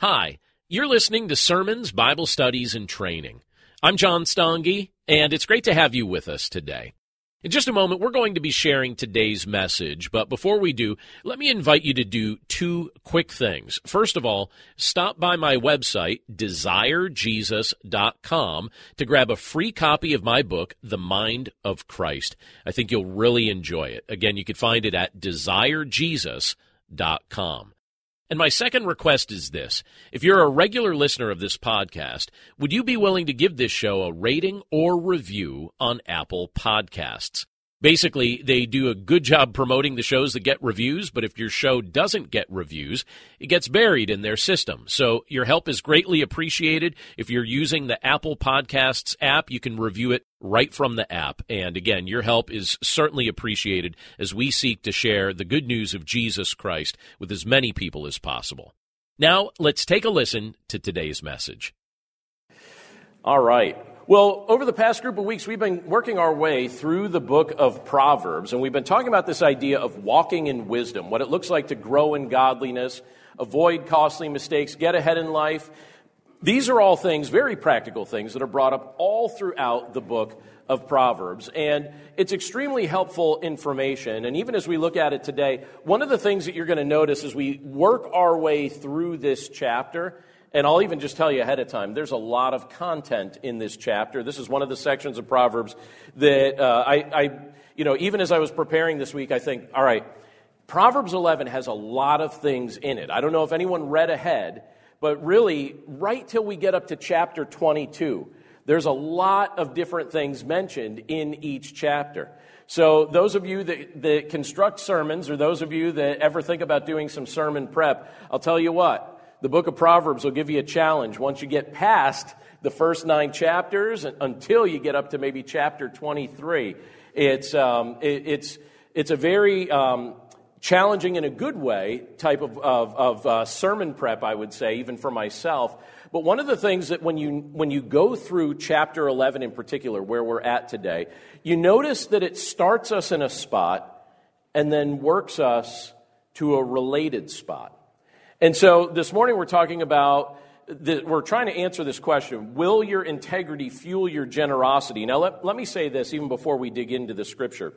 Hi, you're listening to Sermons, Bible Studies, and Training. I'm John Stange, and it's great to have you with us today. In just a moment, we're going to be sharing today's message, but before we do, let me invite you to do two quick things. First of all, stop by my website, DesireJesus.com, to grab a free copy of my book, The Mind of Christ. I think you'll really enjoy it. Again, you can find it at DesireJesus.com. And my second request is this. If you're a regular listener of this podcast, would you be willing to give this show a rating or review on Apple Podcasts? Basically, they do a good job promoting the shows that get reviews, but if your show doesn't get reviews, it gets buried in their system. So your help is greatly appreciated. If you're using the Apple Podcasts app, you can review it right from the app. And again, your help is certainly appreciated as we seek to share the good news of Jesus Christ with as many people as possible. Now, let's take a listen to today's message. All right. Well, over the past group of weeks, we've been working our way through the book of Proverbs, and we've been talking about this idea of walking in wisdom, what it looks like to grow in godliness, avoid costly mistakes, get ahead in life. These are all things, very practical things, that are brought up all throughout the book of Proverbs, and it's extremely helpful information. And even as we look at it today, one of the things that you're going to notice as we work our way through this chapter. And I'll even just tell you ahead of time, there's a lot of content in this chapter. This is one of the sections of Proverbs that I even as I was preparing this week, I think, all right, Proverbs 11 has a lot of things in it. I don't know if anyone read ahead, but really, right till we get up to chapter 22, there's a lot of different things mentioned in each chapter. So those of you that construct sermons, or those of you that ever think about doing some sermon prep, I'll tell you what. The book of Proverbs will give you a challenge once you get past the first 9 chapters until you get up to maybe chapter 23. It's a very challenging in a good way type of sermon prep, I would say, even for myself. But one of the things that when you go through chapter 11 in particular, where we're at today, you notice that it starts us in a spot and then works us to a related spot. And so this morning we're talking about, we're trying to answer this question, will your integrity fuel your generosity? Now let me say this even before we dig into the scripture.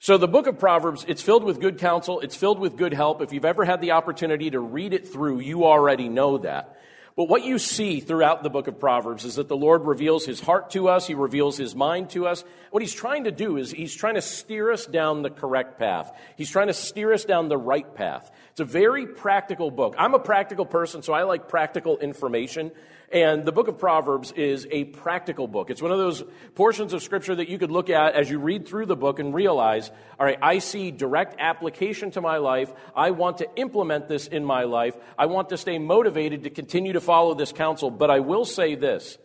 So the book of Proverbs, it's filled with good counsel, it's filled with good help. If you've ever had the opportunity to read it through, you already know that. But what you see throughout the book of Proverbs is that the Lord reveals his heart to us, he reveals his mind to us. What he's trying to do is he's trying to steer us down the correct path. He's trying to steer us down the right path. It's a very practical book. I'm a practical person, so I like practical information. And the book of Proverbs is a practical book. It's one of those portions of scripture that you could look at as you read through the book and realize, all right, I see direct application to my life. I want to implement this in my life. I want to stay motivated to continue to follow this counsel. But I will say this,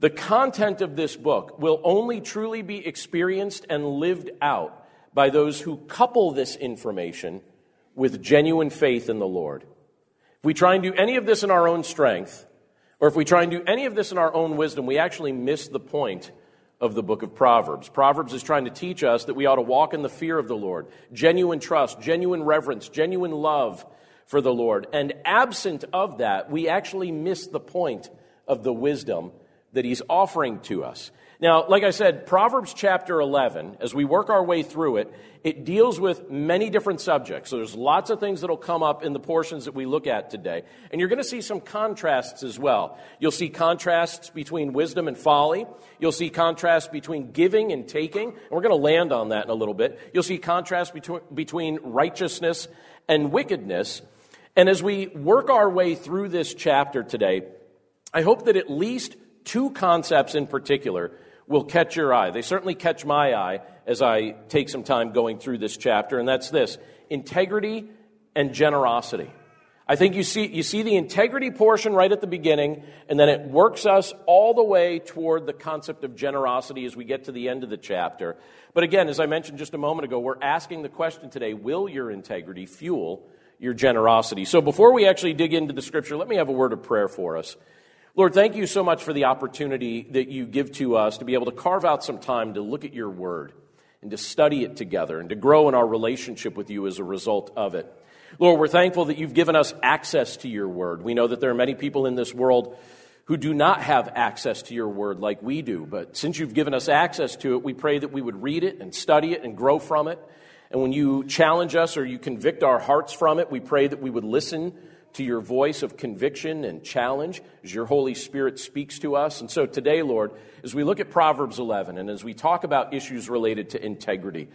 the content of this book will only truly be experienced and lived out by those who couple this information with genuine faith in the Lord. If we try and do any of this in our own strength, or if we try and do any of this in our own wisdom, we actually miss the point of the book of Proverbs. Proverbs is trying to teach us that we ought to walk in the fear of the Lord, genuine trust, genuine reverence, genuine love for the Lord. And absent of that, we actually miss the point of the wisdom that he's offering to us. Now, like I said, Proverbs chapter 11, as we work our way through it, it deals with many different subjects. So there's lots of things that will come up in the portions that we look at today. And you're going to see some contrasts as well. You'll see contrasts between wisdom and folly. You'll see contrasts between giving and taking. And we're going to land on that in a little bit. You'll see contrasts between righteousness and wickedness. And as we work our way through this chapter today, I hope that at least two concepts in particular will catch your eye. They certainly catch my eye as I take some time going through this chapter, and that's this, integrity and generosity. I think you see the integrity portion right at the beginning, and then it works us all the way toward the concept of generosity as we get to the end of the chapter. But again, as I mentioned just a moment ago, we're asking the question today, will your integrity fuel your generosity? So before we actually dig into the scripture, let me have a word of prayer for us. Lord, thank you so much for the opportunity that you give to us to be able to carve out some time to look at your word and to study it together and to grow in our relationship with you as a result of it. Lord, we're thankful that you've given us access to your word. We know that there are many people in this world who do not have access to your word like we do. But since you've given us access to it, we pray that we would read it and study it and grow from it. And when you challenge us or you convict our hearts from it, we pray that we would listen to your voice of conviction and challenge as your Holy Spirit speaks to us. And so today, Lord, as we look at Proverbs 11 and as we talk about issues related to integrity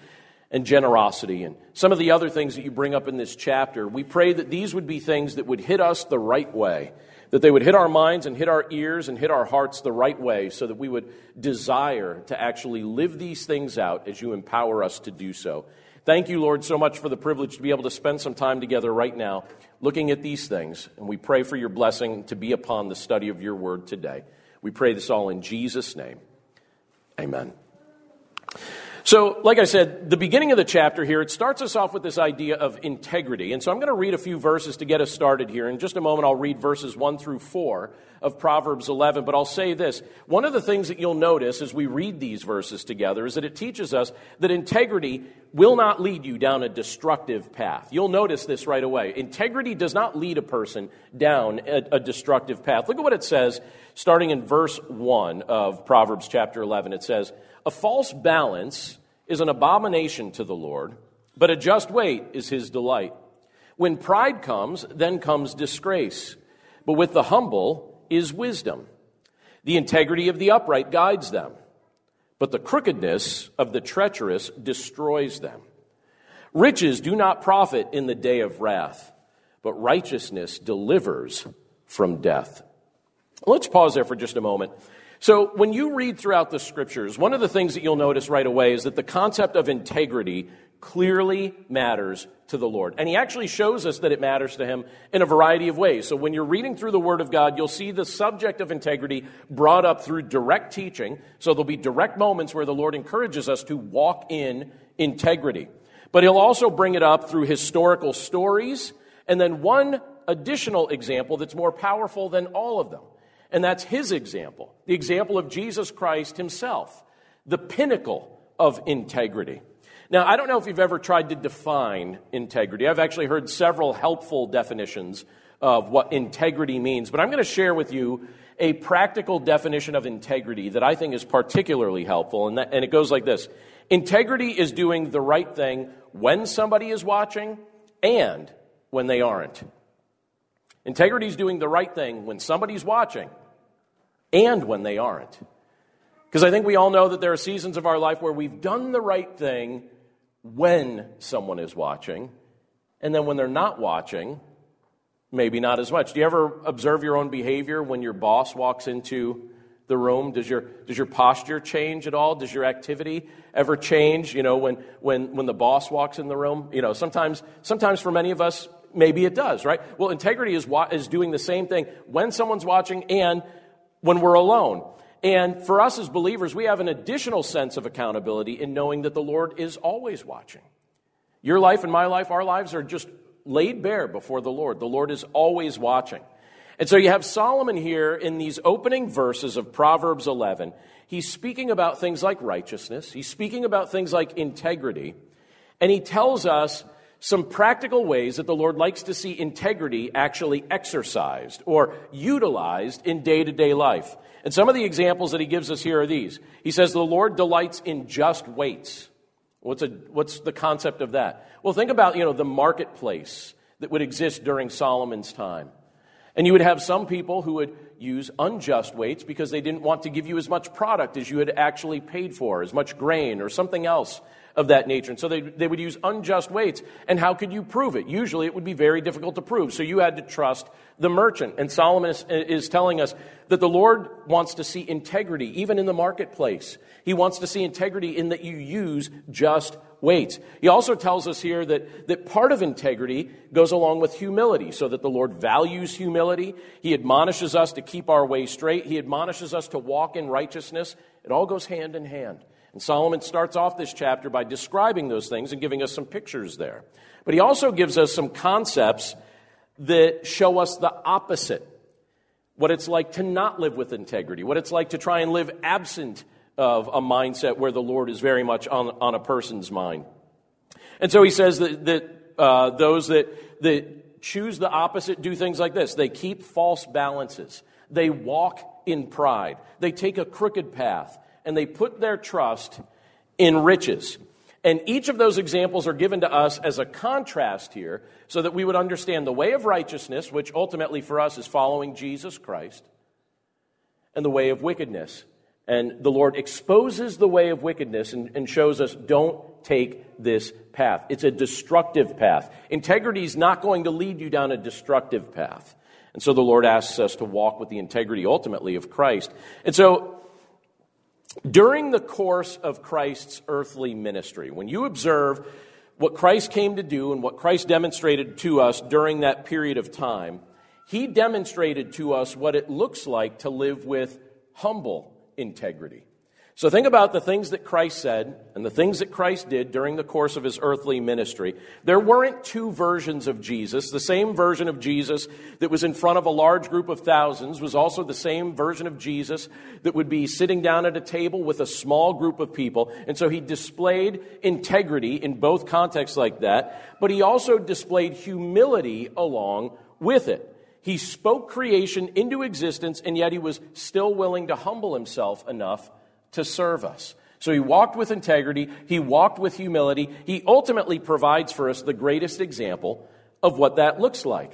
and generosity and some of the other things that you bring up in this chapter, we pray that these would be things that would hit us the right way, that they would hit our minds and hit our ears and hit our hearts the right way so that we would desire to actually live these things out as you empower us to do so. Thank you, Lord, so much for the privilege to be able to spend some time together right now looking at these things, and we pray for your blessing to be upon the study of your word today. We pray this all in Jesus' name. Amen. So, like I said, the beginning of the chapter here, it starts us off with this idea of integrity, and so I'm going to read a few verses to get us started here. In just a moment, I'll read verses 1 through 4 of Proverbs 11, but I'll say this. One of the things that you'll notice as we read these verses together is that it teaches us that integrity will not lead you down a destructive path. You'll notice this right away. Integrity does not lead a person down a destructive path. Look at what it says, starting in verse 1 of Proverbs chapter 11. It says, "A false balance is an abomination to the Lord, but a just weight is his delight. When pride comes, then comes disgrace, but with the humble is wisdom. The integrity of the upright guides them, but the crookedness of the treacherous destroys them. Riches do not profit in the day of wrath, but righteousness delivers from death." Let's pause there for just a moment. So when you read throughout the scriptures, one of the things that you'll notice right away is that the concept of integrity clearly matters to the Lord. And he actually shows us that it matters to him in a variety of ways. So when you're reading through the Word of God, you'll see the subject of integrity brought up through direct teaching. So there'll be direct moments where the Lord encourages us to walk in integrity. But he'll also bring it up through historical stories. And then one additional example that's more powerful than all of them. And that's his example, the example of Jesus Christ himself, the pinnacle of integrity. Now, I don't know if you've ever tried to define integrity. I've actually heard several helpful definitions of what integrity means, but I'm going to share with you a practical definition of integrity that I think is particularly helpful, and it goes like this. Integrity is doing the right thing when somebody is watching and when they aren't. Integrity is doing the right thing when somebody's watching and when they aren't. Because I think we all know that there are seasons of our life where we've done the right thing when someone is watching, and then when they're not watching, maybe not as much. Do you ever observe your own behavior when your boss walks into the room? Does your posture change at all? Does your activity ever change, when the boss walks in the room? Sometimes for many of us, maybe it does, right? Well, integrity is doing the same thing when someone's watching and when we're alone. And for us as believers, we have an additional sense of accountability in knowing that the Lord is always watching. Your life and my life, our lives are just laid bare before the Lord. The Lord is always watching. And so you have Solomon here in these opening verses of Proverbs 11. He's speaking about things like righteousness. He's speaking about things like integrity. And he tells us some practical ways that the Lord likes to see integrity actually exercised or utilized in day-to-day life. And some of the examples that he gives us here are these. He says, the Lord delights in just weights. What's the concept of that? Well, think about, the marketplace that would exist during Solomon's time. And you would have some people who would use unjust weights because they didn't want to give you as much product as you had actually paid for, as much grain or something else of that nature. And so they would use unjust weights. And how could you prove it? Usually it would be very difficult to prove. So you had to trust the merchant. And Solomon is telling us that the Lord wants to see integrity even in the marketplace. He wants to see integrity in that you use just weights. He also tells us here that part of integrity goes along with humility, so that the Lord values humility. He admonishes us to keep our way straight. He admonishes us to walk in righteousness. It all goes hand in hand. And Solomon starts off this chapter by describing those things and giving us some pictures there. But he also gives us some concepts that show us the opposite, what it's like to not live with integrity, what it's like to try and live absent of a mindset where the Lord is very much on a person's mind. And so he says that those that that choose the opposite do things like this. They keep false balances. They walk in pride. They take a crooked path, and they put their trust in riches. And each of those examples are given to us as a contrast here so that we would understand the way of righteousness, which ultimately for us is following Jesus Christ, and the way of wickedness. And the Lord exposes the way of wickedness and shows us, don't take this path. It's a destructive path. Integrity is not going to lead you down a destructive path. And so the Lord asks us to walk with the integrity ultimately of Christ. And so during the course of Christ's earthly ministry, when you observe what Christ came to do and what Christ demonstrated to us during that period of time, he demonstrated to us what it looks like to live with humble integrity. So think about the things that Christ said and the things that Christ did during the course of his earthly ministry. There weren't two versions of Jesus. The same version of Jesus that was in front of a large group of thousands was also the same version of Jesus that would be sitting down at a table with a small group of people. And so he displayed integrity in both contexts like that, but he also displayed humility along with it. He spoke creation into existence, and yet he was still willing to humble himself enough to serve us. So he walked with integrity, he walked with humility, he ultimately provides for us the greatest example of what that looks like.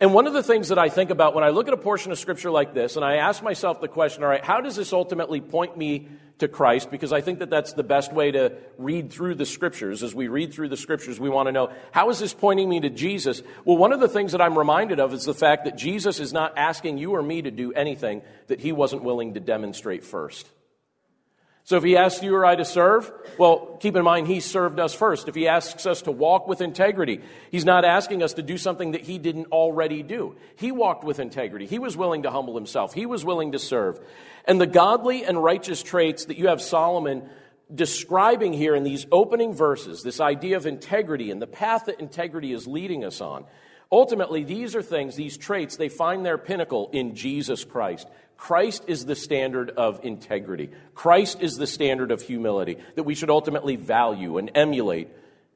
And one of the things that I think about when I look at a portion of Scripture like this, and I ask myself the question, all right, how does this ultimately point me to Christ? Because I think that that's the best way to read through the Scriptures. As we read through the Scriptures, we want to know, how is this pointing me to Jesus? Well, one of the things that I'm reminded of is the fact that Jesus is not asking you or me to do anything that he wasn't willing to demonstrate first. So if he asks you or I to serve, well, keep in mind, he served us first. If he asks us to walk with integrity, he's not asking us to do something that he didn't already do. He walked with integrity. He was willing to humble himself. He was willing to serve. And the godly and righteous traits that you have Solomon describing here in these opening verses, this idea of integrity and the path that integrity is leading us on, ultimately, these are things, these traits, they find their pinnacle in Jesus Christ. Christ is the standard of integrity. Christ is the standard of humility that we should ultimately value and emulate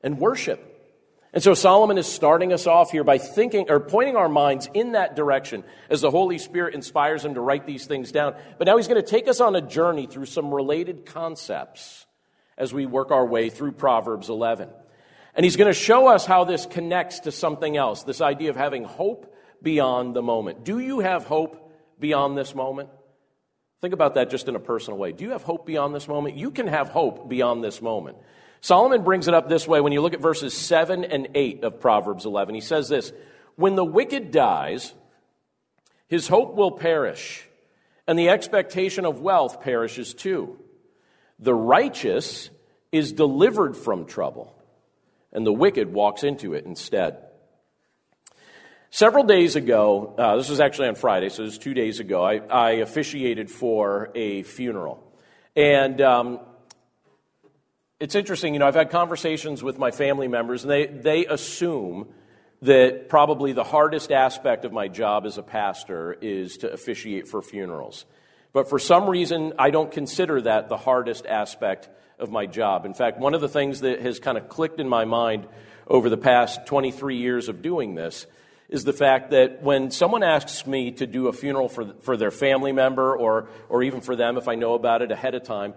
and worship. And so Solomon is starting us off here by thinking or pointing our minds in that direction as the Holy Spirit inspires him to write these things down. But now he's going to take us on a journey through some related concepts as we work our way through Proverbs 11. And he's going to show us how this connects to something else, this idea of having hope beyond the moment. Do you have hope beyond this moment? Think about that just in a personal way. Do you have hope beyond this moment? You can have hope beyond this moment. Solomon brings it up this way when you look at verses 7 and 8 of Proverbs 11. He says this, "When the wicked dies, his hope will perish, and the expectation of wealth perishes too. The righteous is delivered from trouble, and the wicked walks into it instead." Several days ago, this was actually on Friday, so it was 2 days ago, I officiated for a funeral. And it's interesting, you know, I've had conversations with my family members, and they assume that probably the hardest aspect of my job as a pastor is to officiate for funerals. But for some reason, I don't consider that the hardest aspect of my job. In fact, one of the things that has kind of clicked in my mind over the past 23 years of doing this is the fact that when someone asks me to do a funeral for their family member or even for them, if I know about it ahead of time,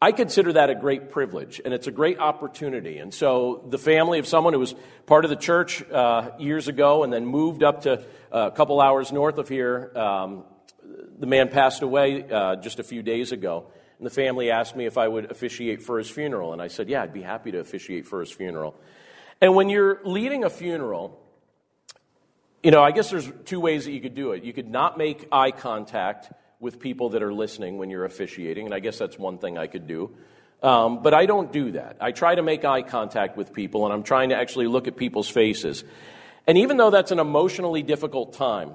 I consider that a great privilege, and it's a great opportunity. And so the family of someone who was part of the church years ago and then moved up to a couple hours north of here, the man passed away just a few days ago, and the family asked me if I would officiate for his funeral, and I said, yeah, I'd be happy to officiate for his funeral. And when you're leading a funeral, you know, I guess there's two ways that you could do it. You could not make eye contact with people that are listening when you're officiating, and I guess that's one thing I could do. But I don't do that. I try to make eye contact with people, and I'm trying to actually look at people's faces. And even though that's an emotionally difficult time,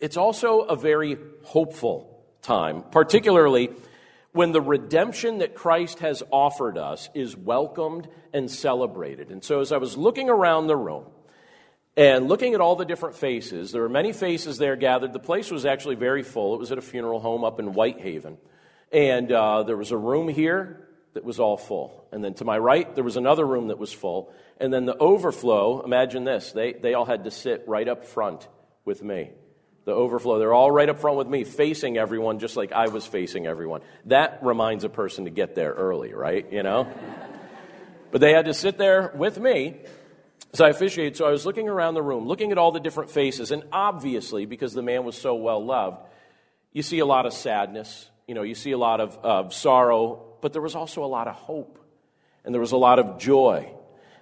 it's also a very hopeful time, particularly when the redemption that Christ has offered us is welcomed and celebrated. And so as I was looking around the room, and looking at all the different faces, there were many faces there gathered. The place was actually very full. It was at a funeral home up in Whitehaven. And there was a room here that was all full. And then to my right, there was another room that was full. And then the overflow, imagine this, they all had to sit right up front with me. The overflow, they're all right up front with me, facing everyone just like I was facing everyone. That reminds a person to get there early, right? You know? But they had to sit there with me as I officiated. So I was looking around the room, looking at all the different faces. And obviously, because the man was so well-loved, you see a lot of sadness. You know, you see a lot of sorrow. But there was also a lot of hope. And there was a lot of joy.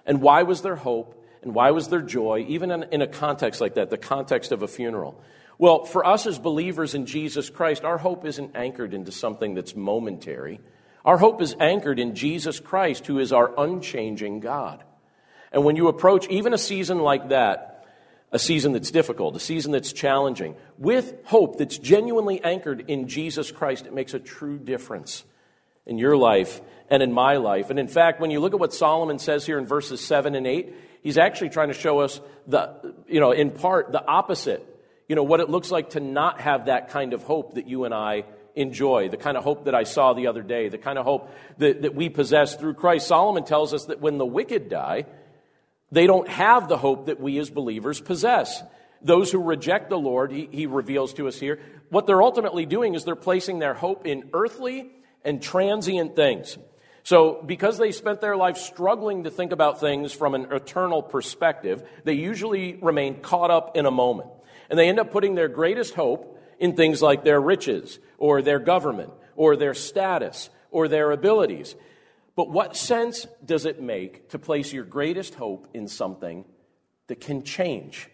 And why was there hope? And why was there joy? Even in a context like that, the context of a funeral. Well, for us as believers in Jesus Christ, our hope isn't anchored into something that's momentary. Our hope is anchored in Jesus Christ, who is our unchanging God. And when you approach even a season like that, a season that's difficult, a season that's challenging, with hope that's genuinely anchored in Jesus Christ, it makes a true difference in your life and in my life. And in fact, when you look at what Solomon says here in verses 7 and 8, he's actually trying to show us the, you know, in part, the opposite. You know, what it looks like to not have that kind of hope that you and I enjoy, the kind of hope that I saw the other day, the kind of hope that we possess through Christ. Solomon tells us that when the wicked die, they don't have the hope that we as believers possess. Those who reject the Lord, he reveals to us here, what they're ultimately doing is they're placing their hope in earthly and transient things. So because they spent their life struggling to think about things from an eternal perspective, they usually remain caught up in a moment. And they end up putting their greatest hope in things like their riches or their government or their status or their abilities. But what sense does it make to place your greatest hope in something that can change?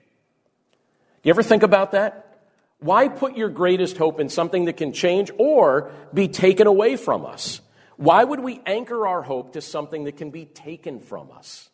You ever think about that? Why put your greatest hope in something that can change or be taken away from us? Why would we anchor our hope to something that can be taken from us?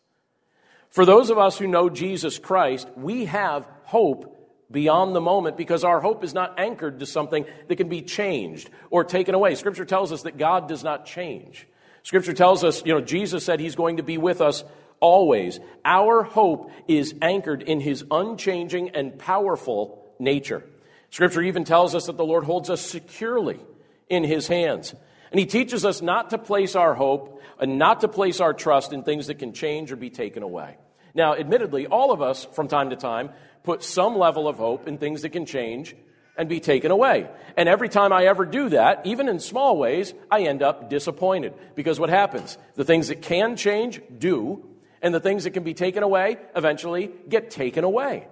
For those of us who know Jesus Christ, we have hope beyond the moment because our hope is not anchored to something that can be changed or taken away. Scripture tells us that God does not change. Scripture tells us, you know, Jesus said he's going to be with us always. Our hope is anchored in his unchanging and powerful nature. Scripture even tells us that the Lord holds us securely in his hands. And he teaches us not to place our hope and not to place our trust in things that can change or be taken away. Now, admittedly, all of us from time to time put some level of hope in things that can change and be taken away. And every time I ever do that, even in small ways, I end up disappointed. Because what happens? The things that can change do, and the things that can be taken away eventually get taken away.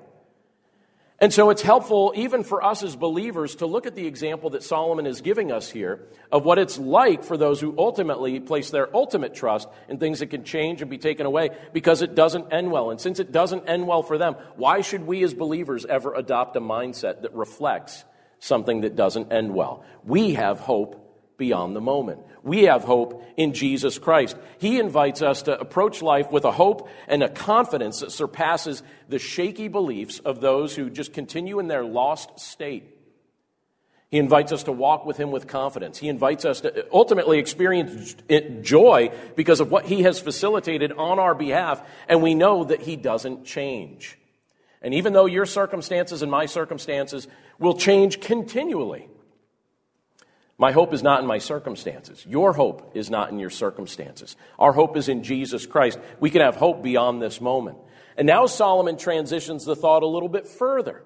And so it's helpful even for us as believers to look at the example that Solomon is giving us here of what it's like for those who ultimately place their ultimate trust in things that can change and be taken away, because it doesn't end well. And since it doesn't end well for them, why should we as believers ever adopt a mindset that reflects something that doesn't end well? We have hope beyond the moment. We have hope in Jesus Christ. He invites us to approach life with a hope and a confidence that surpasses the shaky beliefs of those who just continue in their lost state. He invites us to walk with him with confidence. He invites us to ultimately experience joy because of what he has facilitated on our behalf, and we know that he doesn't change. And even though your circumstances and my circumstances will change continually, my hope is not in my circumstances. Your hope is not in your circumstances. Our hope is in Jesus Christ. We can have hope beyond this moment. And now Solomon transitions the thought a little bit further.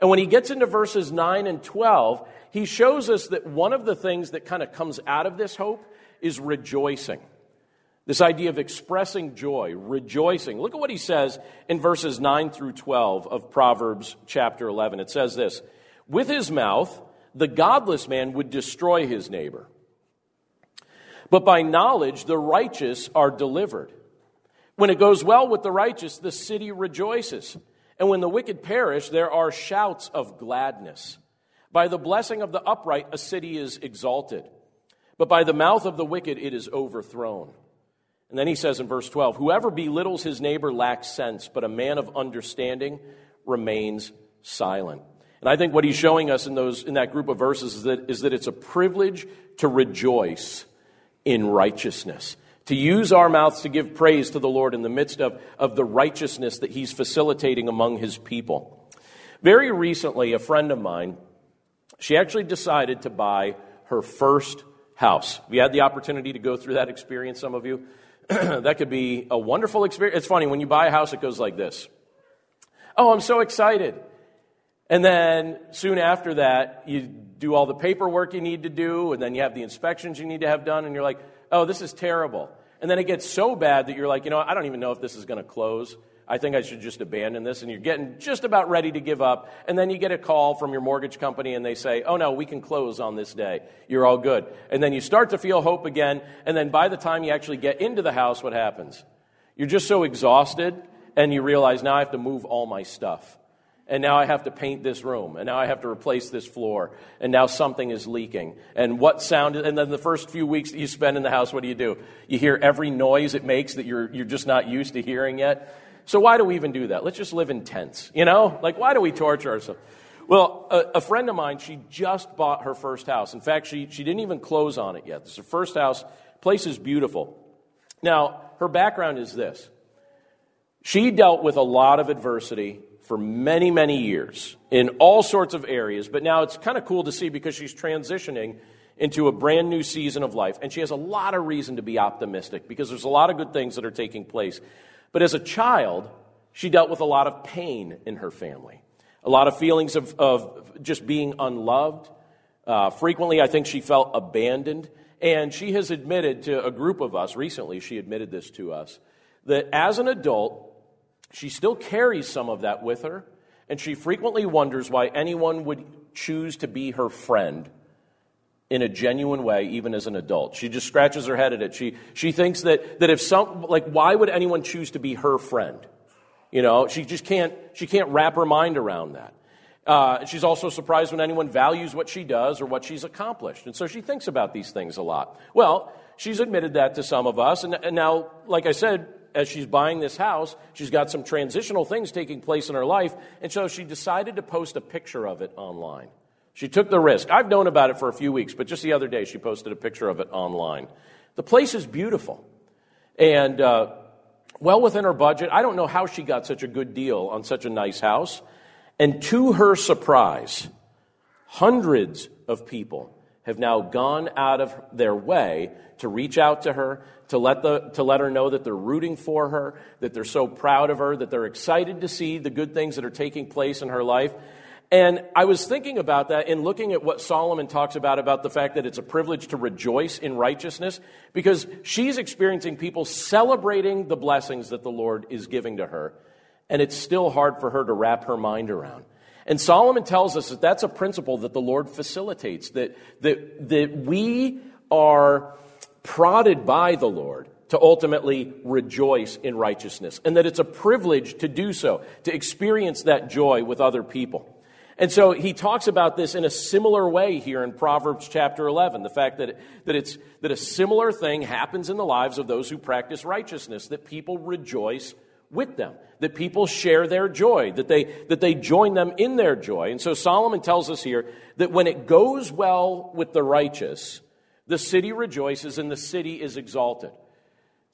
And when he gets into verses 9 and 12, he shows us that one of the things that kind of comes out of this hope is rejoicing. This idea of expressing joy, rejoicing. Look at what he says in verses 9 through 12 of Proverbs chapter 11. It says this, "With his mouth, the godless man would destroy his neighbor. But by knowledge, the righteous are delivered. When it goes well with the righteous, the city rejoices. And when the wicked perish, there are shouts of gladness. By the blessing of the upright, a city is exalted. But by the mouth of the wicked, it is overthrown." And then he says in verse 12, "Whoever belittles his neighbor lacks sense, but a man of understanding remains silent." And I think what he's showing us in that group of verses is that it's a privilege to rejoice in righteousness, to use our mouths to give praise to the Lord in the midst of the righteousness that he's facilitating among his people. Very recently, a friend of mine, she actually decided to buy her first house. We had the opportunity to go through that experience, some of you. That could be a wonderful experience. It's funny, when you buy a house, it goes like this. Oh, I'm so excited. And then soon after that, you do all the paperwork you need to do, and then you have the inspections you need to have done, and you're like, oh, this is terrible. And then it gets so bad that you're like, you know, I don't even know if this is going to close. I think I should just abandon this. And you're getting just about ready to give up. And then you get a call from your mortgage company and they say, oh, no, we can close on this day. You're all good. And then you start to feel hope again. And then by the time you actually get into the house, what happens? You're just so exhausted and you realize now I have to move all my stuff. And now I have to paint this room. And now I have to replace this floor. And now something is leaking. And what sound? And then the first few weeks that you spend in the house, what do? You hear every noise it makes that you're just not used to hearing yet. So why do we even do that? Let's just live in tents, you know? Like, why do we torture ourselves? Well, a friend of mine, she just bought her first house. In fact, she didn't even close on it yet. It's her first house. Place is beautiful. Now, her background is this. She dealt with a lot of adversity for many, many years in all sorts of areas. But now it's kind of cool to see because she's transitioning into a brand new season of life. And she has a lot of reason to be optimistic because there's a lot of good things that are taking place. But as a child, she dealt with a lot of pain in her family, a lot of feelings of just being unloved. Frequently, I think she felt abandoned. And she has admitted to a group of us, recently she admitted this to us, that as an adult, she still carries some of that with her. And she frequently wonders why anyone would choose to be her friend in a genuine way, even as an adult. She just scratches her head at it. She thinks that if some, like, why would anyone choose to be her friend? You know, she just can't wrap her mind around that. She's also surprised when anyone values what she does or what she's accomplished. And so she thinks about these things a lot. Well, she's admitted that to some of us. And now, like I said, as she's buying this house, she's got some transitional things taking place in her life. And so she decided to post a picture of it online. She took the risk. I've known about it for a few weeks, but just the other day she posted a picture of it online. The place is beautiful and well within her budget. I don't know how she got such a good deal on such a nice house. And to her surprise, hundreds of people have now gone out of their way to reach out to her, to let her know that they're rooting for her, that they're so proud of her, that they're excited to see the good things that are taking place in her life. And I was thinking about that in looking at what Solomon talks about the fact that it's a privilege to rejoice in righteousness, because she's experiencing people celebrating the blessings that the Lord is giving to her, and it's still hard for her to wrap her mind around. And Solomon tells us that that's a principle that the Lord facilitates, that we are prodded by the Lord to ultimately rejoice in righteousness, and that it's a privilege to do so, to experience that joy with other people. And so he talks about this in a similar way here in Proverbs chapter 11, the fact that a similar thing happens in the lives of those who practice righteousness, that people rejoice with them, that people share their joy, that they join them in their joy. And so Solomon tells us here that when it goes well with the righteous, the city rejoices and the city is exalted. It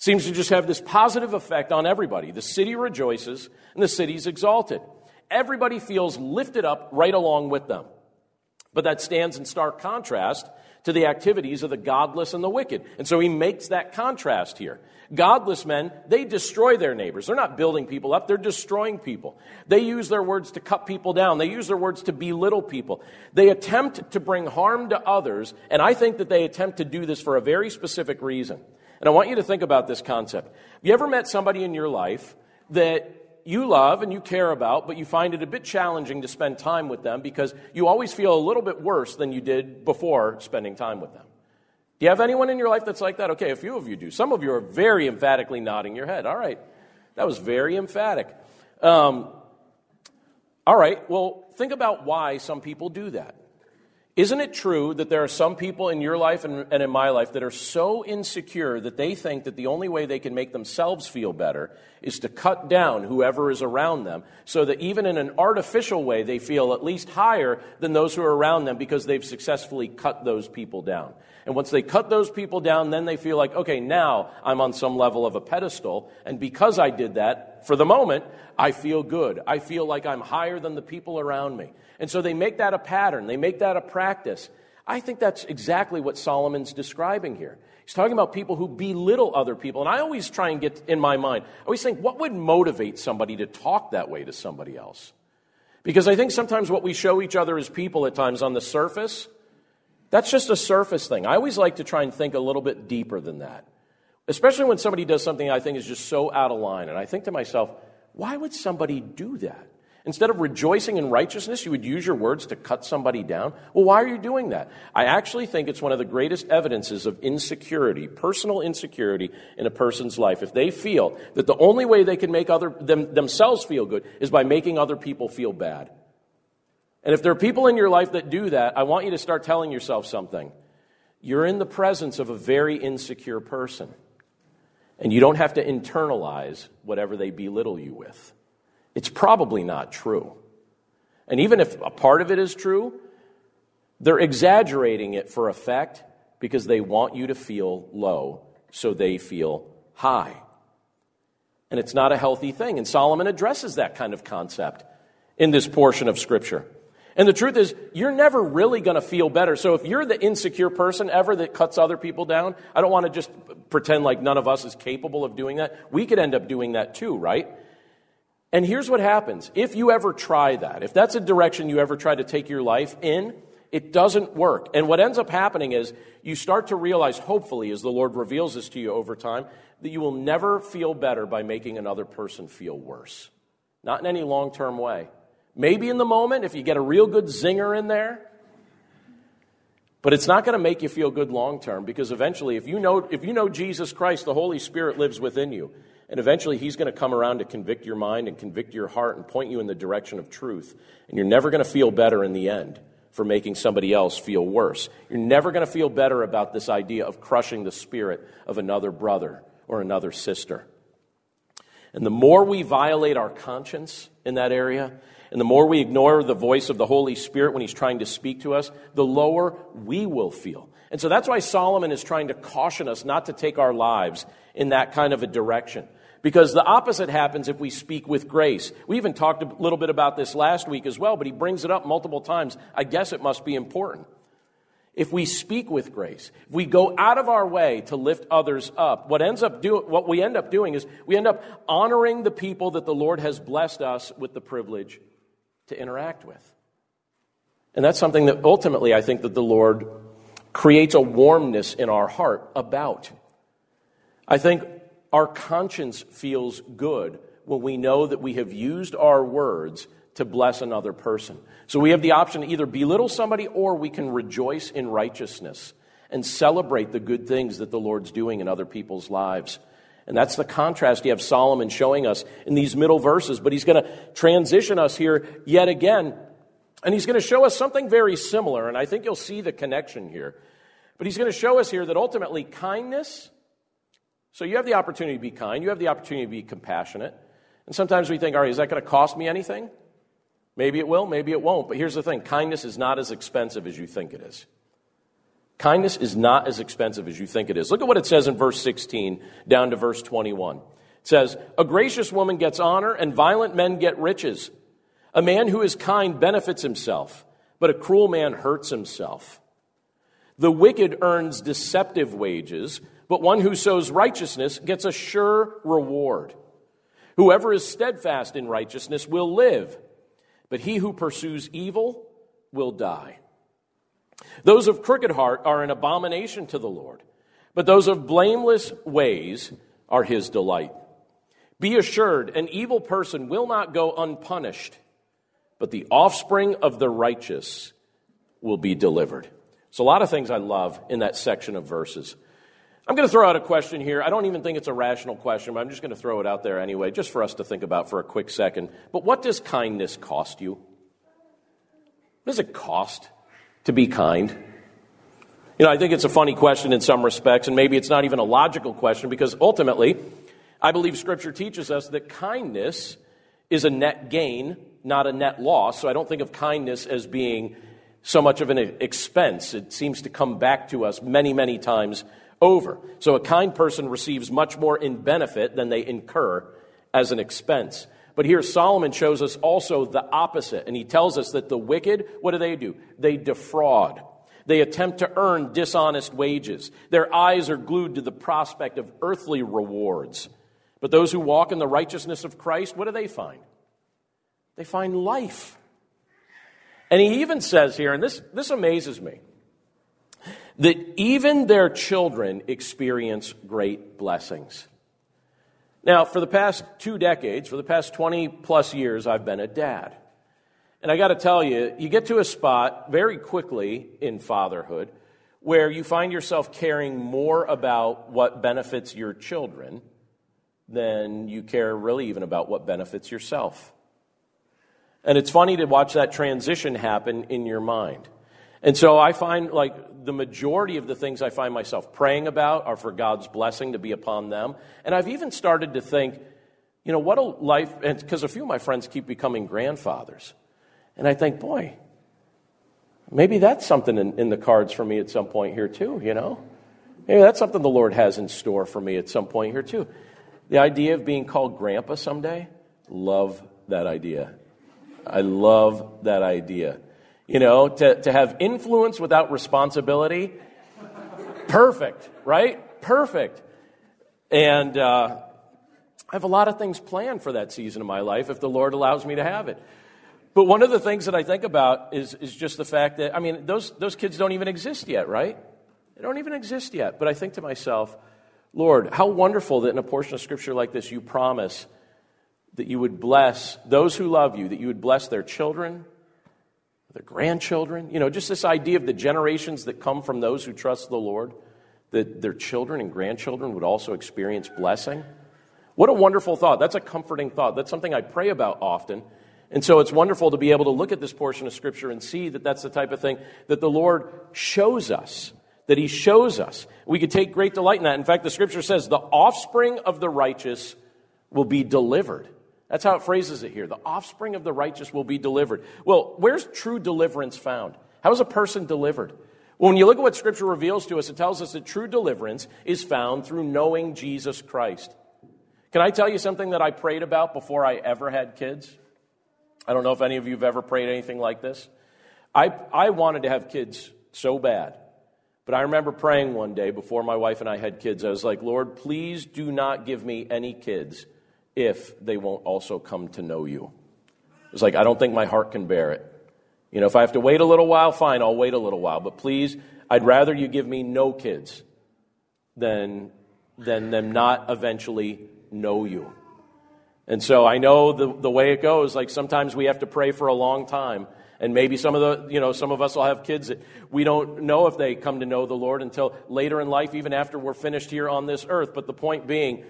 seems to just have this positive effect on everybody. The city rejoices and the city is exalted. Everybody feels lifted up right along with them. But that stands in stark contrast to the activities of the godless and the wicked. And so he makes that contrast here. Godless men, they destroy their neighbors. They're not building people up, they're destroying people. They use their words to cut people down. They use their words to belittle people. They attempt to bring harm to others, and I think that they attempt to do this for a very specific reason. And I want you to think about this concept. Have you ever met somebody in your life that you love and you care about, but you find it a bit challenging to spend time with them because you always feel a little bit worse than you did before spending time with them? Do you have anyone in your life that's like that? Okay, a few of you do. Some of you are very emphatically nodding your head. All right, that was very emphatic. All right, well, think about why some people do that. Isn't it true that there are some people in your life and in my life that are so insecure that they think that the only way they can make themselves feel better is to cut down whoever is around them, so that even in an artificial way they feel at least higher than those who are around them because they've successfully cut those people down. And once they cut those people down, then they feel like, okay, now I'm on some level of a pedestal, and because I did that, for the moment, I feel good. I feel like I'm higher than the people around me. And so they make that a pattern. They make that a practice. I think that's exactly what Solomon's describing here. He's talking about people who belittle other people. And I always try and get in my mind, I always think, what would motivate somebody to talk that way to somebody else? Because I think sometimes what we show each other as people at times on the surface, that's just a surface thing. I always like to try and think a little bit deeper than that. Especially when somebody does something I think is just so out of line. And I think to myself, why would somebody do that? Instead of rejoicing in righteousness, you would use your words to cut somebody down. Well, why are you doing that? I actually think it's one of the greatest evidences of insecurity, personal insecurity in a person's life. If they feel that the only way they can make themselves feel good is by making other people feel bad. And if there are people in your life that do that, I want you to start telling yourself something. You're in the presence of a very insecure person. And you don't have to internalize whatever they belittle you with. It's probably not true. And even if a part of it is true, they're exaggerating it for effect because they want you to feel low, so they feel high. And it's not a healthy thing. And Solomon addresses that kind of concept in this portion of Scripture. And the truth is, you're never really going to feel better. So if you're the insecure person ever that cuts other people down, I don't want to just pretend like none of us is capable of doing that. We could end up doing that too, right? And here's what happens. If you ever try that, if that's a direction you ever try to take your life in, it doesn't work. And what ends up happening is you start to realize, hopefully, as the Lord reveals this to you over time, that you will never feel better by making another person feel worse. Not in any long-term way. Maybe in the moment, if you get a real good zinger in there. But it's not going to make you feel good long-term, because eventually, if you know Jesus Christ, the Holy Spirit lives within you. And eventually he's going to come around to convict your mind and convict your heart and point you in the direction of truth. And you're never going to feel better in the end for making somebody else feel worse. You're never going to feel better about this idea of crushing the spirit of another brother or another sister. And the more we violate our conscience in that area, and the more we ignore the voice of the Holy Spirit when he's trying to speak to us, the lower we will feel. And so that's why Solomon is trying to caution us not to take our lives in that kind of a direction. Because the opposite happens if we speak with grace. We even talked a little bit about this last week as well, but he brings it up multiple times. I guess it must be important. If we speak with grace, if we go out of our way to lift others up, what we end up doing is we end up honoring the people that the Lord has blessed us with the privilege to interact with. And that's something that ultimately I think that the Lord creates a warmness in our heart about. I think our conscience feels good when we know that we have used our words to bless another person. So we have the option to either belittle somebody, or we can rejoice in righteousness and celebrate the good things that the Lord's doing in other people's lives. And that's the contrast you have Solomon showing us in these middle verses. But he's going to transition us here yet again. And he's going to show us something very similar. And I think you'll see the connection here. But he's going to show us here that ultimately kindness. So you have the opportunity to be kind. You have the opportunity to be compassionate. And sometimes we think, all right, is that going to cost me anything? Maybe it will, maybe it won't. But here's the thing. Kindness is not as expensive as you think it is. Kindness is not as expensive as you think it is. Look at what it says in verse 16 down to verse 21. It says, "A gracious woman gets honor, and violent men get riches. A man who is kind benefits himself, but a cruel man hurts himself. The wicked earns deceptive wages, but one who sows righteousness gets a sure reward. Whoever is steadfast in righteousness will live, but he who pursues evil will die. Those of crooked heart are an abomination to the Lord, but those of blameless ways are his delight. Be assured, an evil person will not go unpunished, but the offspring of the righteous will be delivered." So a lot of things I love in that section of verses. I'm going to throw out a question here. I don't even think it's a rational question, but I'm just going to throw it out there anyway, just for us to think about for a quick second. But what does kindness cost you? What does it cost to be kind? You know, I think it's a funny question in some respects, and maybe it's not even a logical question, because ultimately, I believe Scripture teaches us that kindness is a net gain, not a net loss. So I don't think of kindness as being so much of an expense. It seems to come back to us many, many times over. So a kind person receives much more in benefit than they incur as an expense. But here Solomon shows us also the opposite. And he tells us that the wicked, what do? They defraud. They attempt to earn dishonest wages. Their eyes are glued to the prospect of earthly rewards. But those who walk in the righteousness of Christ, what do they find? They find life. And he even says here, and this amazes me, that even their children experience great blessings. Now, for the past 2 decades, for the past 20 plus years, I've been a dad. And I got to tell you, you get to a spot very quickly in fatherhood where you find yourself caring more about what benefits your children than you care really even about what benefits yourself. And it's funny to watch that transition happen in your mind. And so I find the majority of the things I find myself praying about are for God's blessing to be upon them. And I've even started to think, what a life, because a few of my friends keep becoming grandfathers. And I think, boy, maybe that's something in the cards for me at some point here too, Maybe that's something the Lord has in store for me at some point here too. The idea of being called grandpa someday, love that idea. I love that idea. To have influence without responsibility, perfect, right? Perfect. And I have a lot of things planned for that season of my life if the Lord allows me to have it. But one of the things that I think about is just the fact that, those kids don't even exist yet, right? They don't even exist yet. But I think to myself, Lord, how wonderful that in a portion of Scripture like this you promise that you would bless those who love you, that you would bless their children, their grandchildren, just this idea of the generations that come from those who trust the Lord, that their children and grandchildren would also experience blessing. What a wonderful thought. That's a comforting thought. That's something I pray about often. And so it's wonderful to be able to look at this portion of Scripture and see that that's the type of thing that the Lord shows us, that he shows us. We could take great delight in that. In fact, the Scripture says the offspring of the righteous will be delivered. That's how it phrases it here. The offspring of the righteous will be delivered. Well, where's true deliverance found? How is a person delivered? Well, when you look at what Scripture reveals to us, it tells us that true deliverance is found through knowing Jesus Christ. Can I tell you something that I prayed about before I ever had kids? I don't know if any of you have ever prayed anything like this. I wanted to have kids so bad. But I remember praying one day before my wife and I had kids. I was like, Lord, please do not give me any kids if they won't also come to know you. It's like, I don't think my heart can bear it. If I have to wait a little while, fine, I'll wait a little while. But please, I'd rather you give me no kids than them not eventually know you. And so I know the way it goes. Sometimes we have to pray for a long time. And maybe some of us will have kids that we don't know if they come to know the Lord until later in life, even after we're finished here on this earth. But the point being,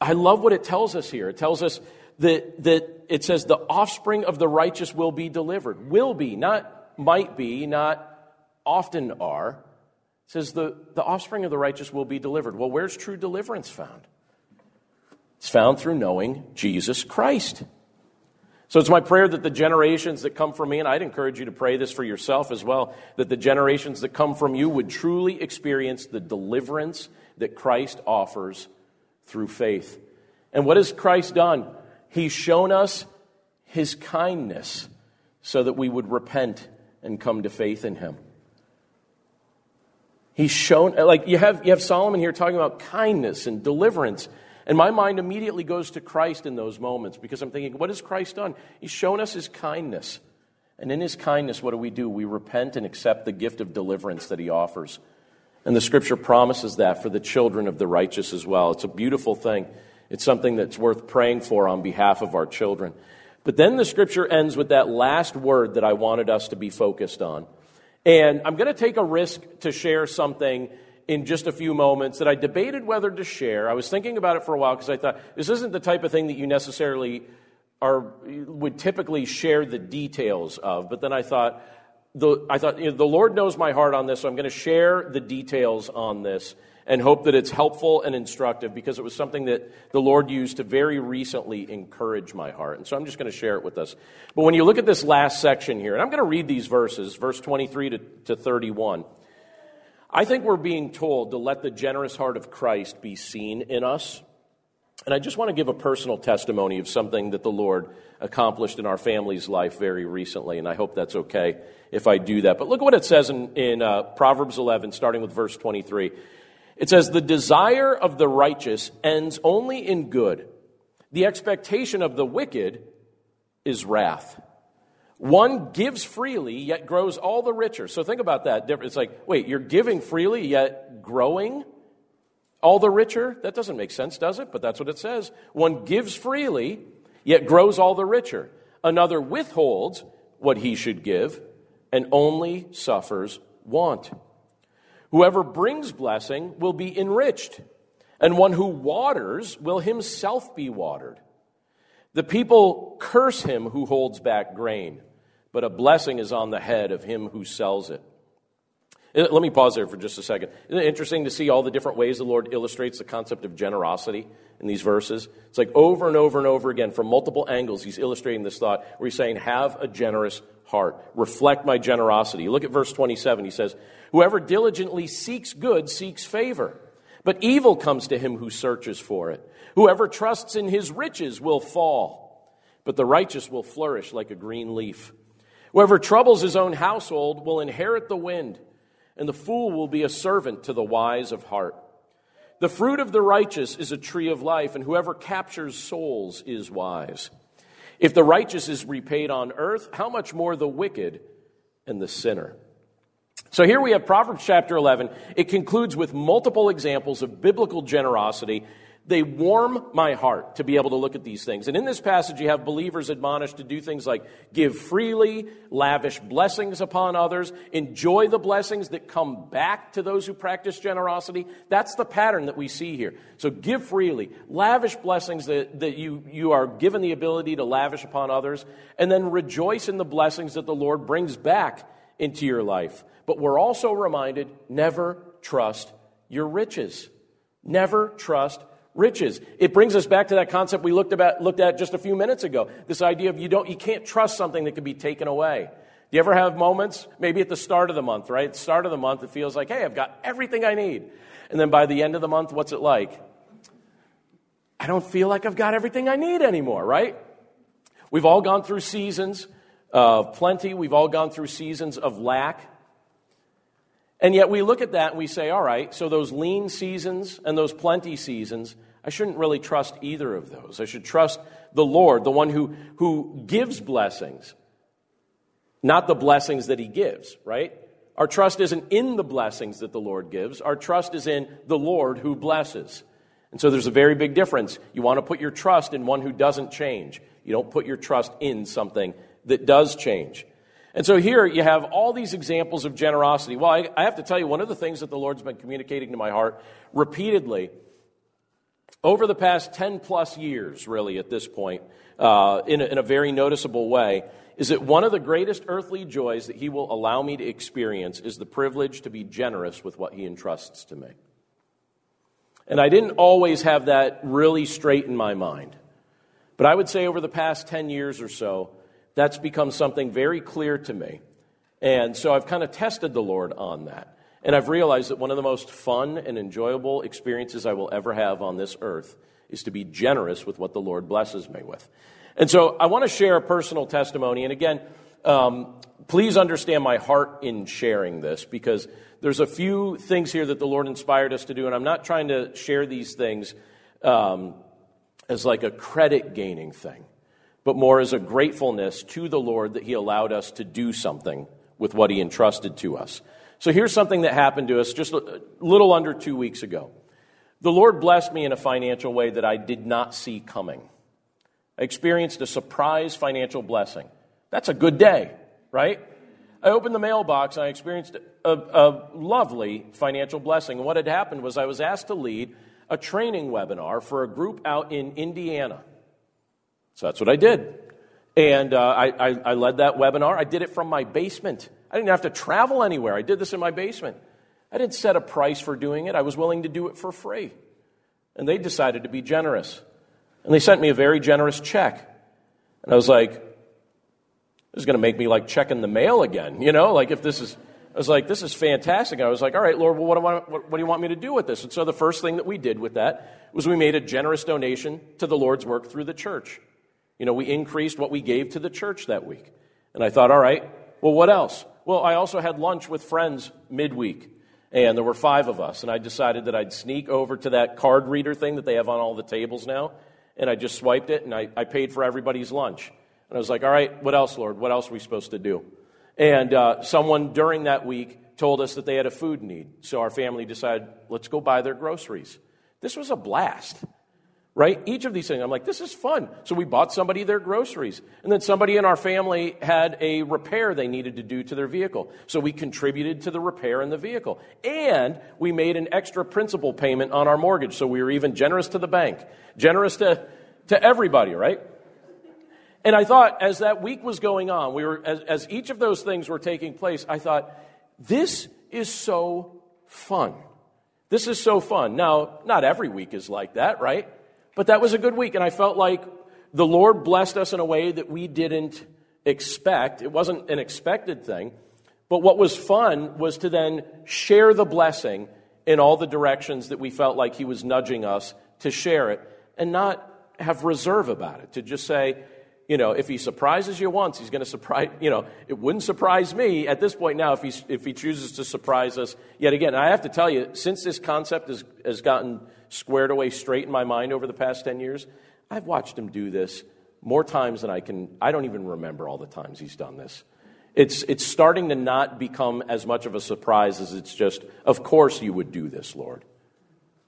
I love what it tells us here. It tells us that it says the offspring of the righteous will be delivered. Will be, not might be, not often are. It says the offspring of the righteous will be delivered. Well, where's true deliverance found? It's found through knowing Jesus Christ. So it's my prayer that the generations that come from me, and I'd encourage you to pray this for yourself as well, that the generations that come from you would truly experience the deliverance that Christ offers through faith. And what has Christ done? He's shown us his kindness so that we would repent and come to faith in him. He's shown, you have Solomon here talking about kindness and deliverance. And my mind immediately goes to Christ in those moments because I'm thinking, what has Christ done? He's shown us his kindness. And in his kindness, what do? We repent and accept the gift of deliverance that he offers. And the Scripture promises that for the children of the righteous as well. It's a beautiful thing. It's something that's worth praying for on behalf of our children. But then the Scripture ends with that last word that I wanted us to be focused on. And I'm going to take a risk to share something in just a few moments that I debated whether to share. I was thinking about it for a while because I thought, this isn't the type of thing that you necessarily would typically share the details of. But then I thought, the Lord knows my heart on this, so I'm going to share the details on this and hope that it's helpful and instructive because it was something that the Lord used to very recently encourage my heart. And so I'm just going to share it with us. But when you look at this last section here, and I'm going to read these verses, verse 23 to 31, I think we're being told to let the generous heart of Christ be seen in us. And I just want to give a personal testimony of something that the Lord accomplished in our family's life very recently, and I hope that's okay if I do that. But look at what it says in Proverbs 11, starting with verse 23. It says, "The desire of the righteous ends only in good. The expectation of the wicked is wrath. One gives freely, yet grows all the richer." So think about that. It's like, wait, you're giving freely, yet growing all the richer? That doesn't make sense, does it? But that's what it says. One gives freely, yet grows all the richer. Another withholds what he should give and only suffers want. Whoever brings blessing will be enriched, and one who waters will himself be watered. The people curse him who holds back grain, but a blessing is on the head of him who sells it. Let me pause there for just a second. Isn't it interesting to see all the different ways the Lord illustrates the concept of generosity in these verses? It's like over and over and over again, from multiple angles, he's illustrating this thought where he's saying, have a generous heart. Reflect my generosity. Look at verse 27. He says, "Whoever diligently seeks good seeks favor, but evil comes to him who searches for it. Whoever trusts in his riches will fall, but the righteous will flourish like a green leaf. Whoever troubles his own household will inherit the wind, and the fool will be a servant to the wise of heart. The fruit of the righteous is a tree of life, and whoever captures souls is wise. If the righteous is repaid on earth, how much more the wicked and the sinner?" So here we have Proverbs chapter 11. It concludes with multiple examples of biblical generosity. They warm my heart to be able to look at these things. And in this passage, you have believers admonished to do things like give freely, lavish blessings upon others, enjoy the blessings that come back to those who practice generosity. That's the pattern that we see here. So give freely, lavish blessings that you are given the ability to lavish upon others, and then rejoice in the blessings that the Lord brings back into your life. But we're also reminded, never trust your riches. Never trust riches. It brings us back to that concept we looked at just a few minutes ago. This idea of you can't trust something that can be taken away. Do you ever have moments, maybe at the start of the month, right? At the start of the month, it feels like, hey, I've got everything I need. And then by the end of the month, what's it like? I don't feel like I've got everything I need anymore, right? We've all gone through seasons of plenty. We've all gone through seasons of lack. And yet we look at that and we say, all right, so those lean seasons and those plenty seasons, I shouldn't really trust either of those. I should trust the Lord, the one who gives blessings, not the blessings that he gives, right? Our trust isn't in the blessings that the Lord gives. Our trust is in the Lord who blesses. And so there's a very big difference. You want to put your trust in one who doesn't change. You don't put your trust in something that does change. And so here you have all these examples of generosity. Well, I have to tell you, one of the things that the Lord's been communicating to my heart repeatedly over the past 10 plus years, really, at this point, in a very noticeable way, is that one of the greatest earthly joys that he will allow me to experience is the privilege to be generous with what he entrusts to me. And I didn't always have that really straight in my mind. But I would say over the past 10 years or so, that's become something very clear to me. And so I've kind of tested the Lord on that. And I've realized that one of the most fun and enjoyable experiences I will ever have on this earth is to be generous with what the Lord blesses me with. And so I want to share a personal testimony. And again, please understand my heart in sharing this, because there's a few things here that the Lord inspired us to do. And I'm not trying to share these things as like a credit-gaining thing, but more as a gratefulness to the Lord that he allowed us to do something with what he entrusted to us. So here's something that happened to us just a little under 2 weeks ago. The Lord blessed me in a financial way that I did not see coming. I experienced a surprise financial blessing. That's a good day, right? I opened the mailbox and I experienced a lovely financial blessing. And what had happened was I was asked to lead a training webinar for a group out in Indiana. So that's what I did. And I led that webinar. I did it from my basement. I didn't have to travel anywhere. I did this in my basement. I didn't set a price for doing it. I was willing to do it for free. And they decided to be generous. And they sent me a very generous check. And I was like, this is going to make me like checking the mail again. You know, like if this is, I was like, this is fantastic. I was like, all right, Lord, well, what do you want me to do with this? And so the first thing that we did with that was we made a generous donation to the Lord's work through the church. You know, we increased what we gave to the church that week. And I thought, all right, well, what else? Well, I also had lunch with friends midweek, and there were 5 of us. And I decided that I'd sneak over to that card reader thing that they have on all the tables now, and I just swiped it, and I paid for everybody's lunch. And I was like, all right, what else, Lord? What else are we supposed to do? And someone during that week told us that they had a food need. So our family decided, let's go buy their groceries. This was a blast, right? Each of these things, I'm like, this is fun. So we bought somebody their groceries. And then somebody in our family had a repair they needed to do to their vehicle. So we contributed to the repair in the vehicle. And we made an extra principal payment on our mortgage. So we were even generous to the bank, generous to everybody, right? And I thought, as that week was going on, as each of those things were taking place, I thought, this is so fun. This is so fun. Now, not every week is like that, right? But that was a good week, and I felt like the Lord blessed us in a way that we didn't expect. It wasn't an expected thing, but what was fun was to then share the blessing in all the directions that we felt like He was nudging us to share it and not have reserve about it, to just say, you know, if He surprises you once, He's going to surprise, you know, it wouldn't surprise me at this point now if he chooses to surprise us yet again. And I have to tell you, since this concept has gotten squared away straight in my mind over the past 10 years, I've watched Him do this more times than I don't even remember all the times He's done this. It's starting to not become as much of a surprise as it's just, of course you would do this, Lord.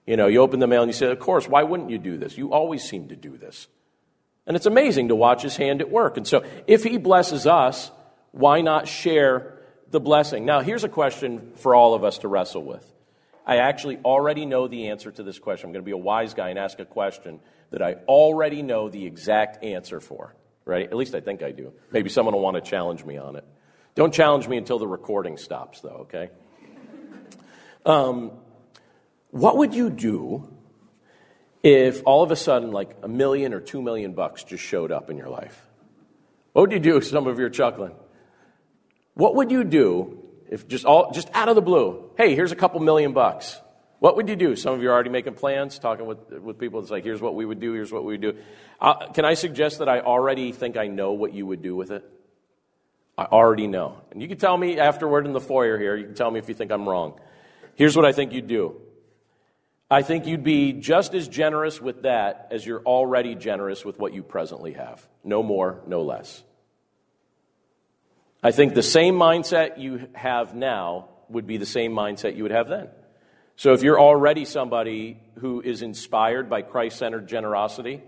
You know, you open the mail and you say, of course, why wouldn't you do this? You always seem to do this. And it's amazing to watch His hand at work. And so if He blesses us, why not share the blessing? Now, here's a question for all of us to wrestle with. I actually already know the answer to this question. I'm going to be a wise guy and ask a question that I already know the exact answer for, right? At least I think I do. Maybe someone will want to challenge me on it. Don't challenge me until the recording stops, though, okay? What would you do if all of a sudden, like $1 million or $2 million just showed up in your life? What would you do? Some of you are chuckling. What would you do if just out of the blue, hey, here's a couple $1 million? What would you do? Some of you are already making plans, talking with people. It's like, here's what we would do, here's what we would do. Can I suggest that I already think I know what you would do with it? I already know. And you can tell me afterward in the foyer here, you can tell me if you think I'm wrong. Here's what I think you'd do. I think you'd be just as generous with that as you're already generous with what you presently have. No more, no less. I think the same mindset you have now would be the same mindset you would have then. So if you're already somebody who is inspired by Christ-centered generosity,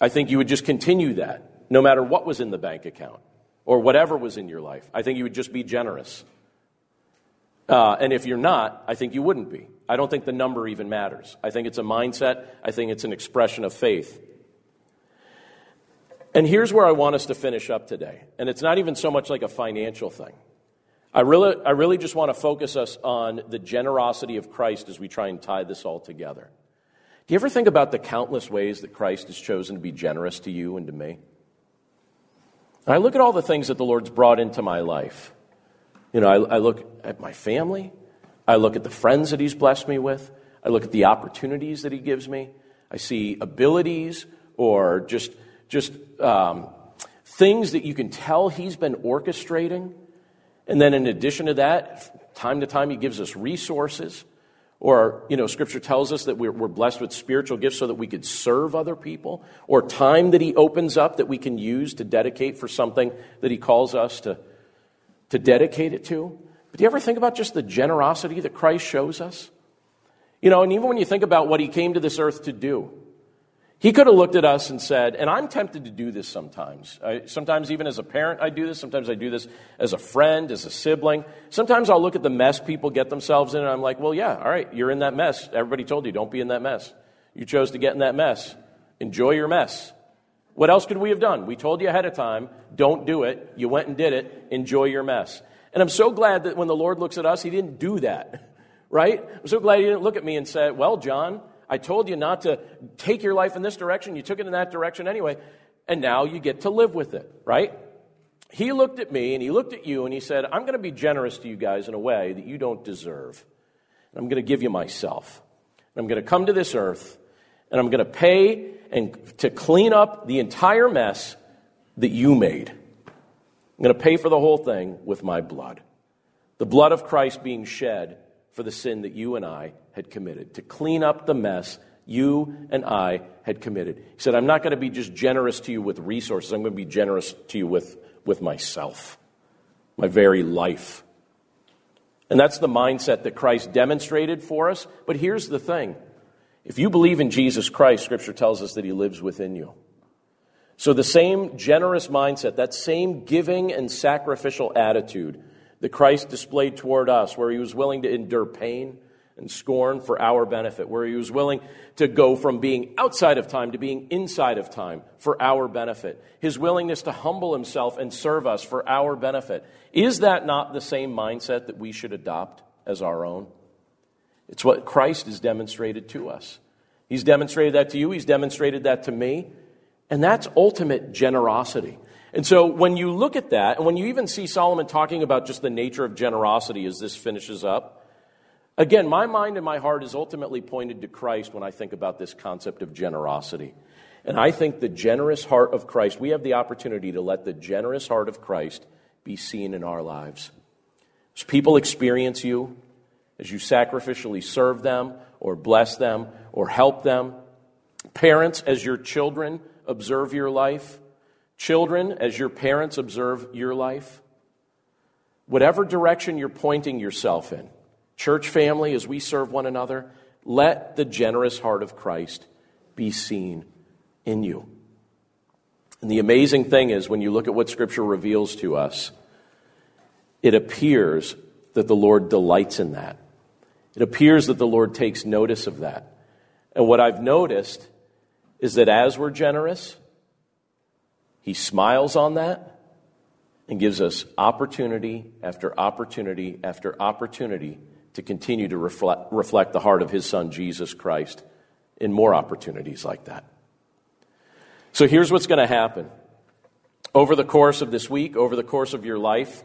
I think you would just continue that, no matter what was in the bank account or whatever was in your life. I think you would just be generous. And if you're not, I think you wouldn't be. I don't think the number even matters. I think it's a mindset. I think it's an expression of faith. And here's where I want us to finish up today. And it's not even so much like a financial thing. I really just want to focus us on the generosity of Christ as we try and tie this all together. Do you ever think about the countless ways that Christ has chosen to be generous to you and to me? And I look at all the things that the Lord's brought into my life. You know, I look at my family. I look at the friends that He's blessed me with. I look at the opportunities that He gives me. I see abilities or just things that you can tell He's been orchestrating. And then in addition to that, time to time He gives us resources. Or, you know, Scripture tells us that we're blessed with spiritual gifts so that we could serve other people. Or time that He opens up that we can use to dedicate for something that He calls us to dedicate it to. But do you ever think about just the generosity that Christ shows us? You know, and even when you think about what He came to this earth to do, He could have looked at us and said, and I'm tempted to do this sometimes. Sometimes even as a parent I do this. Sometimes I do this as a friend, as a sibling. Sometimes I'll look at the mess people get themselves in and I'm like, well, yeah, all right, you're in that mess. Everybody told you, don't be in that mess. You chose to get in that mess. Enjoy your mess. What else could we have done? We told you ahead of time, don't do it. You went and did it. Enjoy your mess. And I'm so glad that when the Lord looks at us, He didn't do that, right? I'm so glad He didn't look at me and say, well, John, I told you not to take your life in this direction. You took it in that direction anyway, and now you get to live with it, right? He looked at me and he looked at you and he said, I'm going to be generous to you guys in a way that you don't deserve. And I'm going to give you myself. And I'm going to come to this earth and I'm going to pay and to clean up the entire mess that you made. I'm going to pay for the whole thing with my blood. The blood of Christ being shed for the sin that you and I had committed, to clean up the mess you and I had committed. He said, I'm not going to be just generous to you with resources. I'm going to be generous to you with myself, my very life. And that's the mindset that Christ demonstrated for us. But here's the thing. If you believe in Jesus Christ, Scripture tells us that he lives within you. So the same generous mindset, that same giving and sacrificial attitude that Christ displayed toward us, where he was willing to endure pain and scorn for our benefit, where he was willing to go from being outside of time to being inside of time for our benefit, his willingness to humble himself and serve us for our benefit. Is that not the same mindset that we should adopt as our own? It's what Christ has demonstrated to us. He's demonstrated that to you. He's demonstrated that to me. And that's ultimate generosity. And so when you look at that, and when you even see Solomon talking about just the nature of generosity as this finishes up, again, my mind and my heart is ultimately pointed to Christ when I think about this concept of generosity. And I think the generous heart of Christ, we have the opportunity to let the generous heart of Christ be seen in our lives. As people experience you, as you sacrificially serve them or bless them or help them, parents, as your children observe your life, children, as your parents observe your life, whatever direction you're pointing yourself in, church family, as we serve one another, let the generous heart of Christ be seen in you. And the amazing thing is, when you look at what Scripture reveals to us, it appears that the Lord delights in that. It appears that the Lord takes notice of that. And what I've noticed is that as we're generous, he smiles on that and gives us opportunity after opportunity after opportunity to continue to reflect the heart of his Son, Jesus Christ, in more opportunities like that. So here's what's going to happen. Over the course of this week, over the course of your life,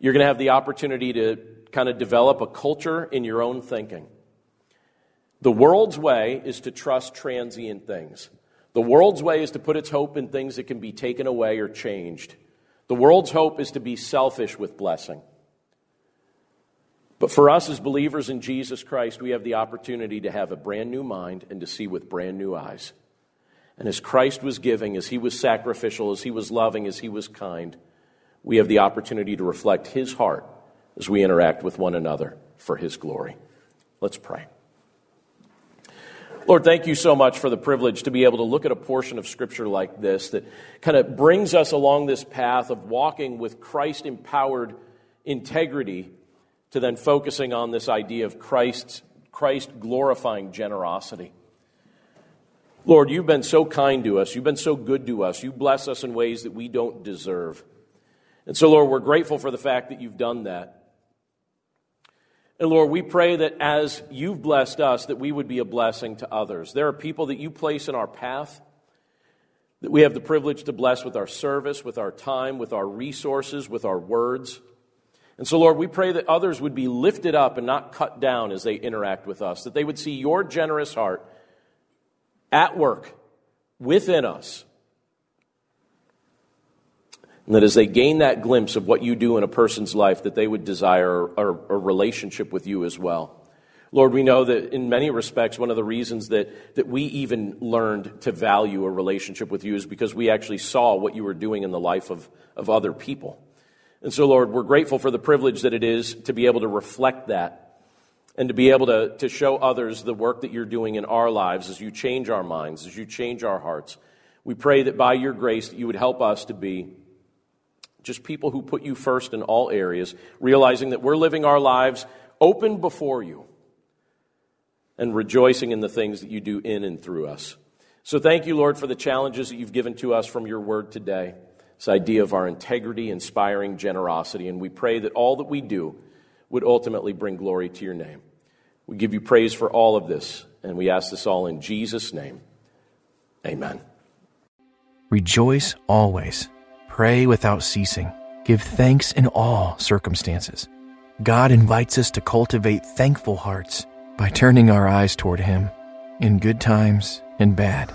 you're going to have the opportunity to kind of develop a culture in your own thinking. The world's way is to trust transient things. The world's way is to put its hope in things that can be taken away or changed. The world's hope is to be selfish with blessing. But for us as believers in Jesus Christ, we have the opportunity to have a brand new mind and to see with brand new eyes. And as Christ was giving, as he was sacrificial, as he was loving, as he was kind, we have the opportunity to reflect his heart as we interact with one another for his glory. Let's pray. Lord, thank you so much for the privilege to be able to look at a portion of Scripture like this that kind of brings us along this path of walking with Christ-empowered integrity to then focusing on this idea of Christ-glorifying generosity. Lord, you've been so kind to us. You've been so good to us. You bless us in ways that we don't deserve. And so, Lord, we're grateful for the fact that you've done that. And, Lord, we pray that as you've blessed us, that we would be a blessing to others. There are people that you place in our path that we have the privilege to bless with our service, with our time, with our resources, with our words. And so, Lord, we pray that others would be lifted up and not cut down as they interact with us, that they would see your generous heart at work within us, and that as they gain that glimpse of what you do in a person's life, that they would desire a relationship with you as well. Lord, we know that in many respects, one of the reasons that we even learned to value a relationship with you is because we actually saw what you were doing in the life of other people. And so, Lord, we're grateful for the privilege that it is to be able to reflect that and to be able to show others the work that you're doing in our lives as you change our minds, as you change our hearts. We pray that by your grace that you would help us to be just people who put you first in all areas, realizing that we're living our lives open before you and rejoicing in the things that you do in and through us. So thank you, Lord, for the challenges that you've given to us from your word today. This idea of our integrity, inspiring generosity, and we pray that all that we do would ultimately bring glory to your name. We give you praise for all of this, and we ask this all in Jesus' name. Amen. Rejoice always. Pray without ceasing. Give thanks in all circumstances. God invites us to cultivate thankful hearts by turning our eyes toward Him in good times and bad.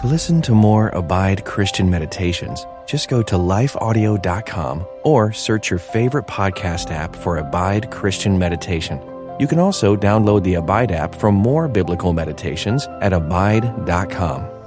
To listen to more Abide Christian Meditations, just go to lifeaudio.com or search your favorite podcast app for Abide Christian Meditation. You can also download the Abide app for more biblical meditations at abide.com.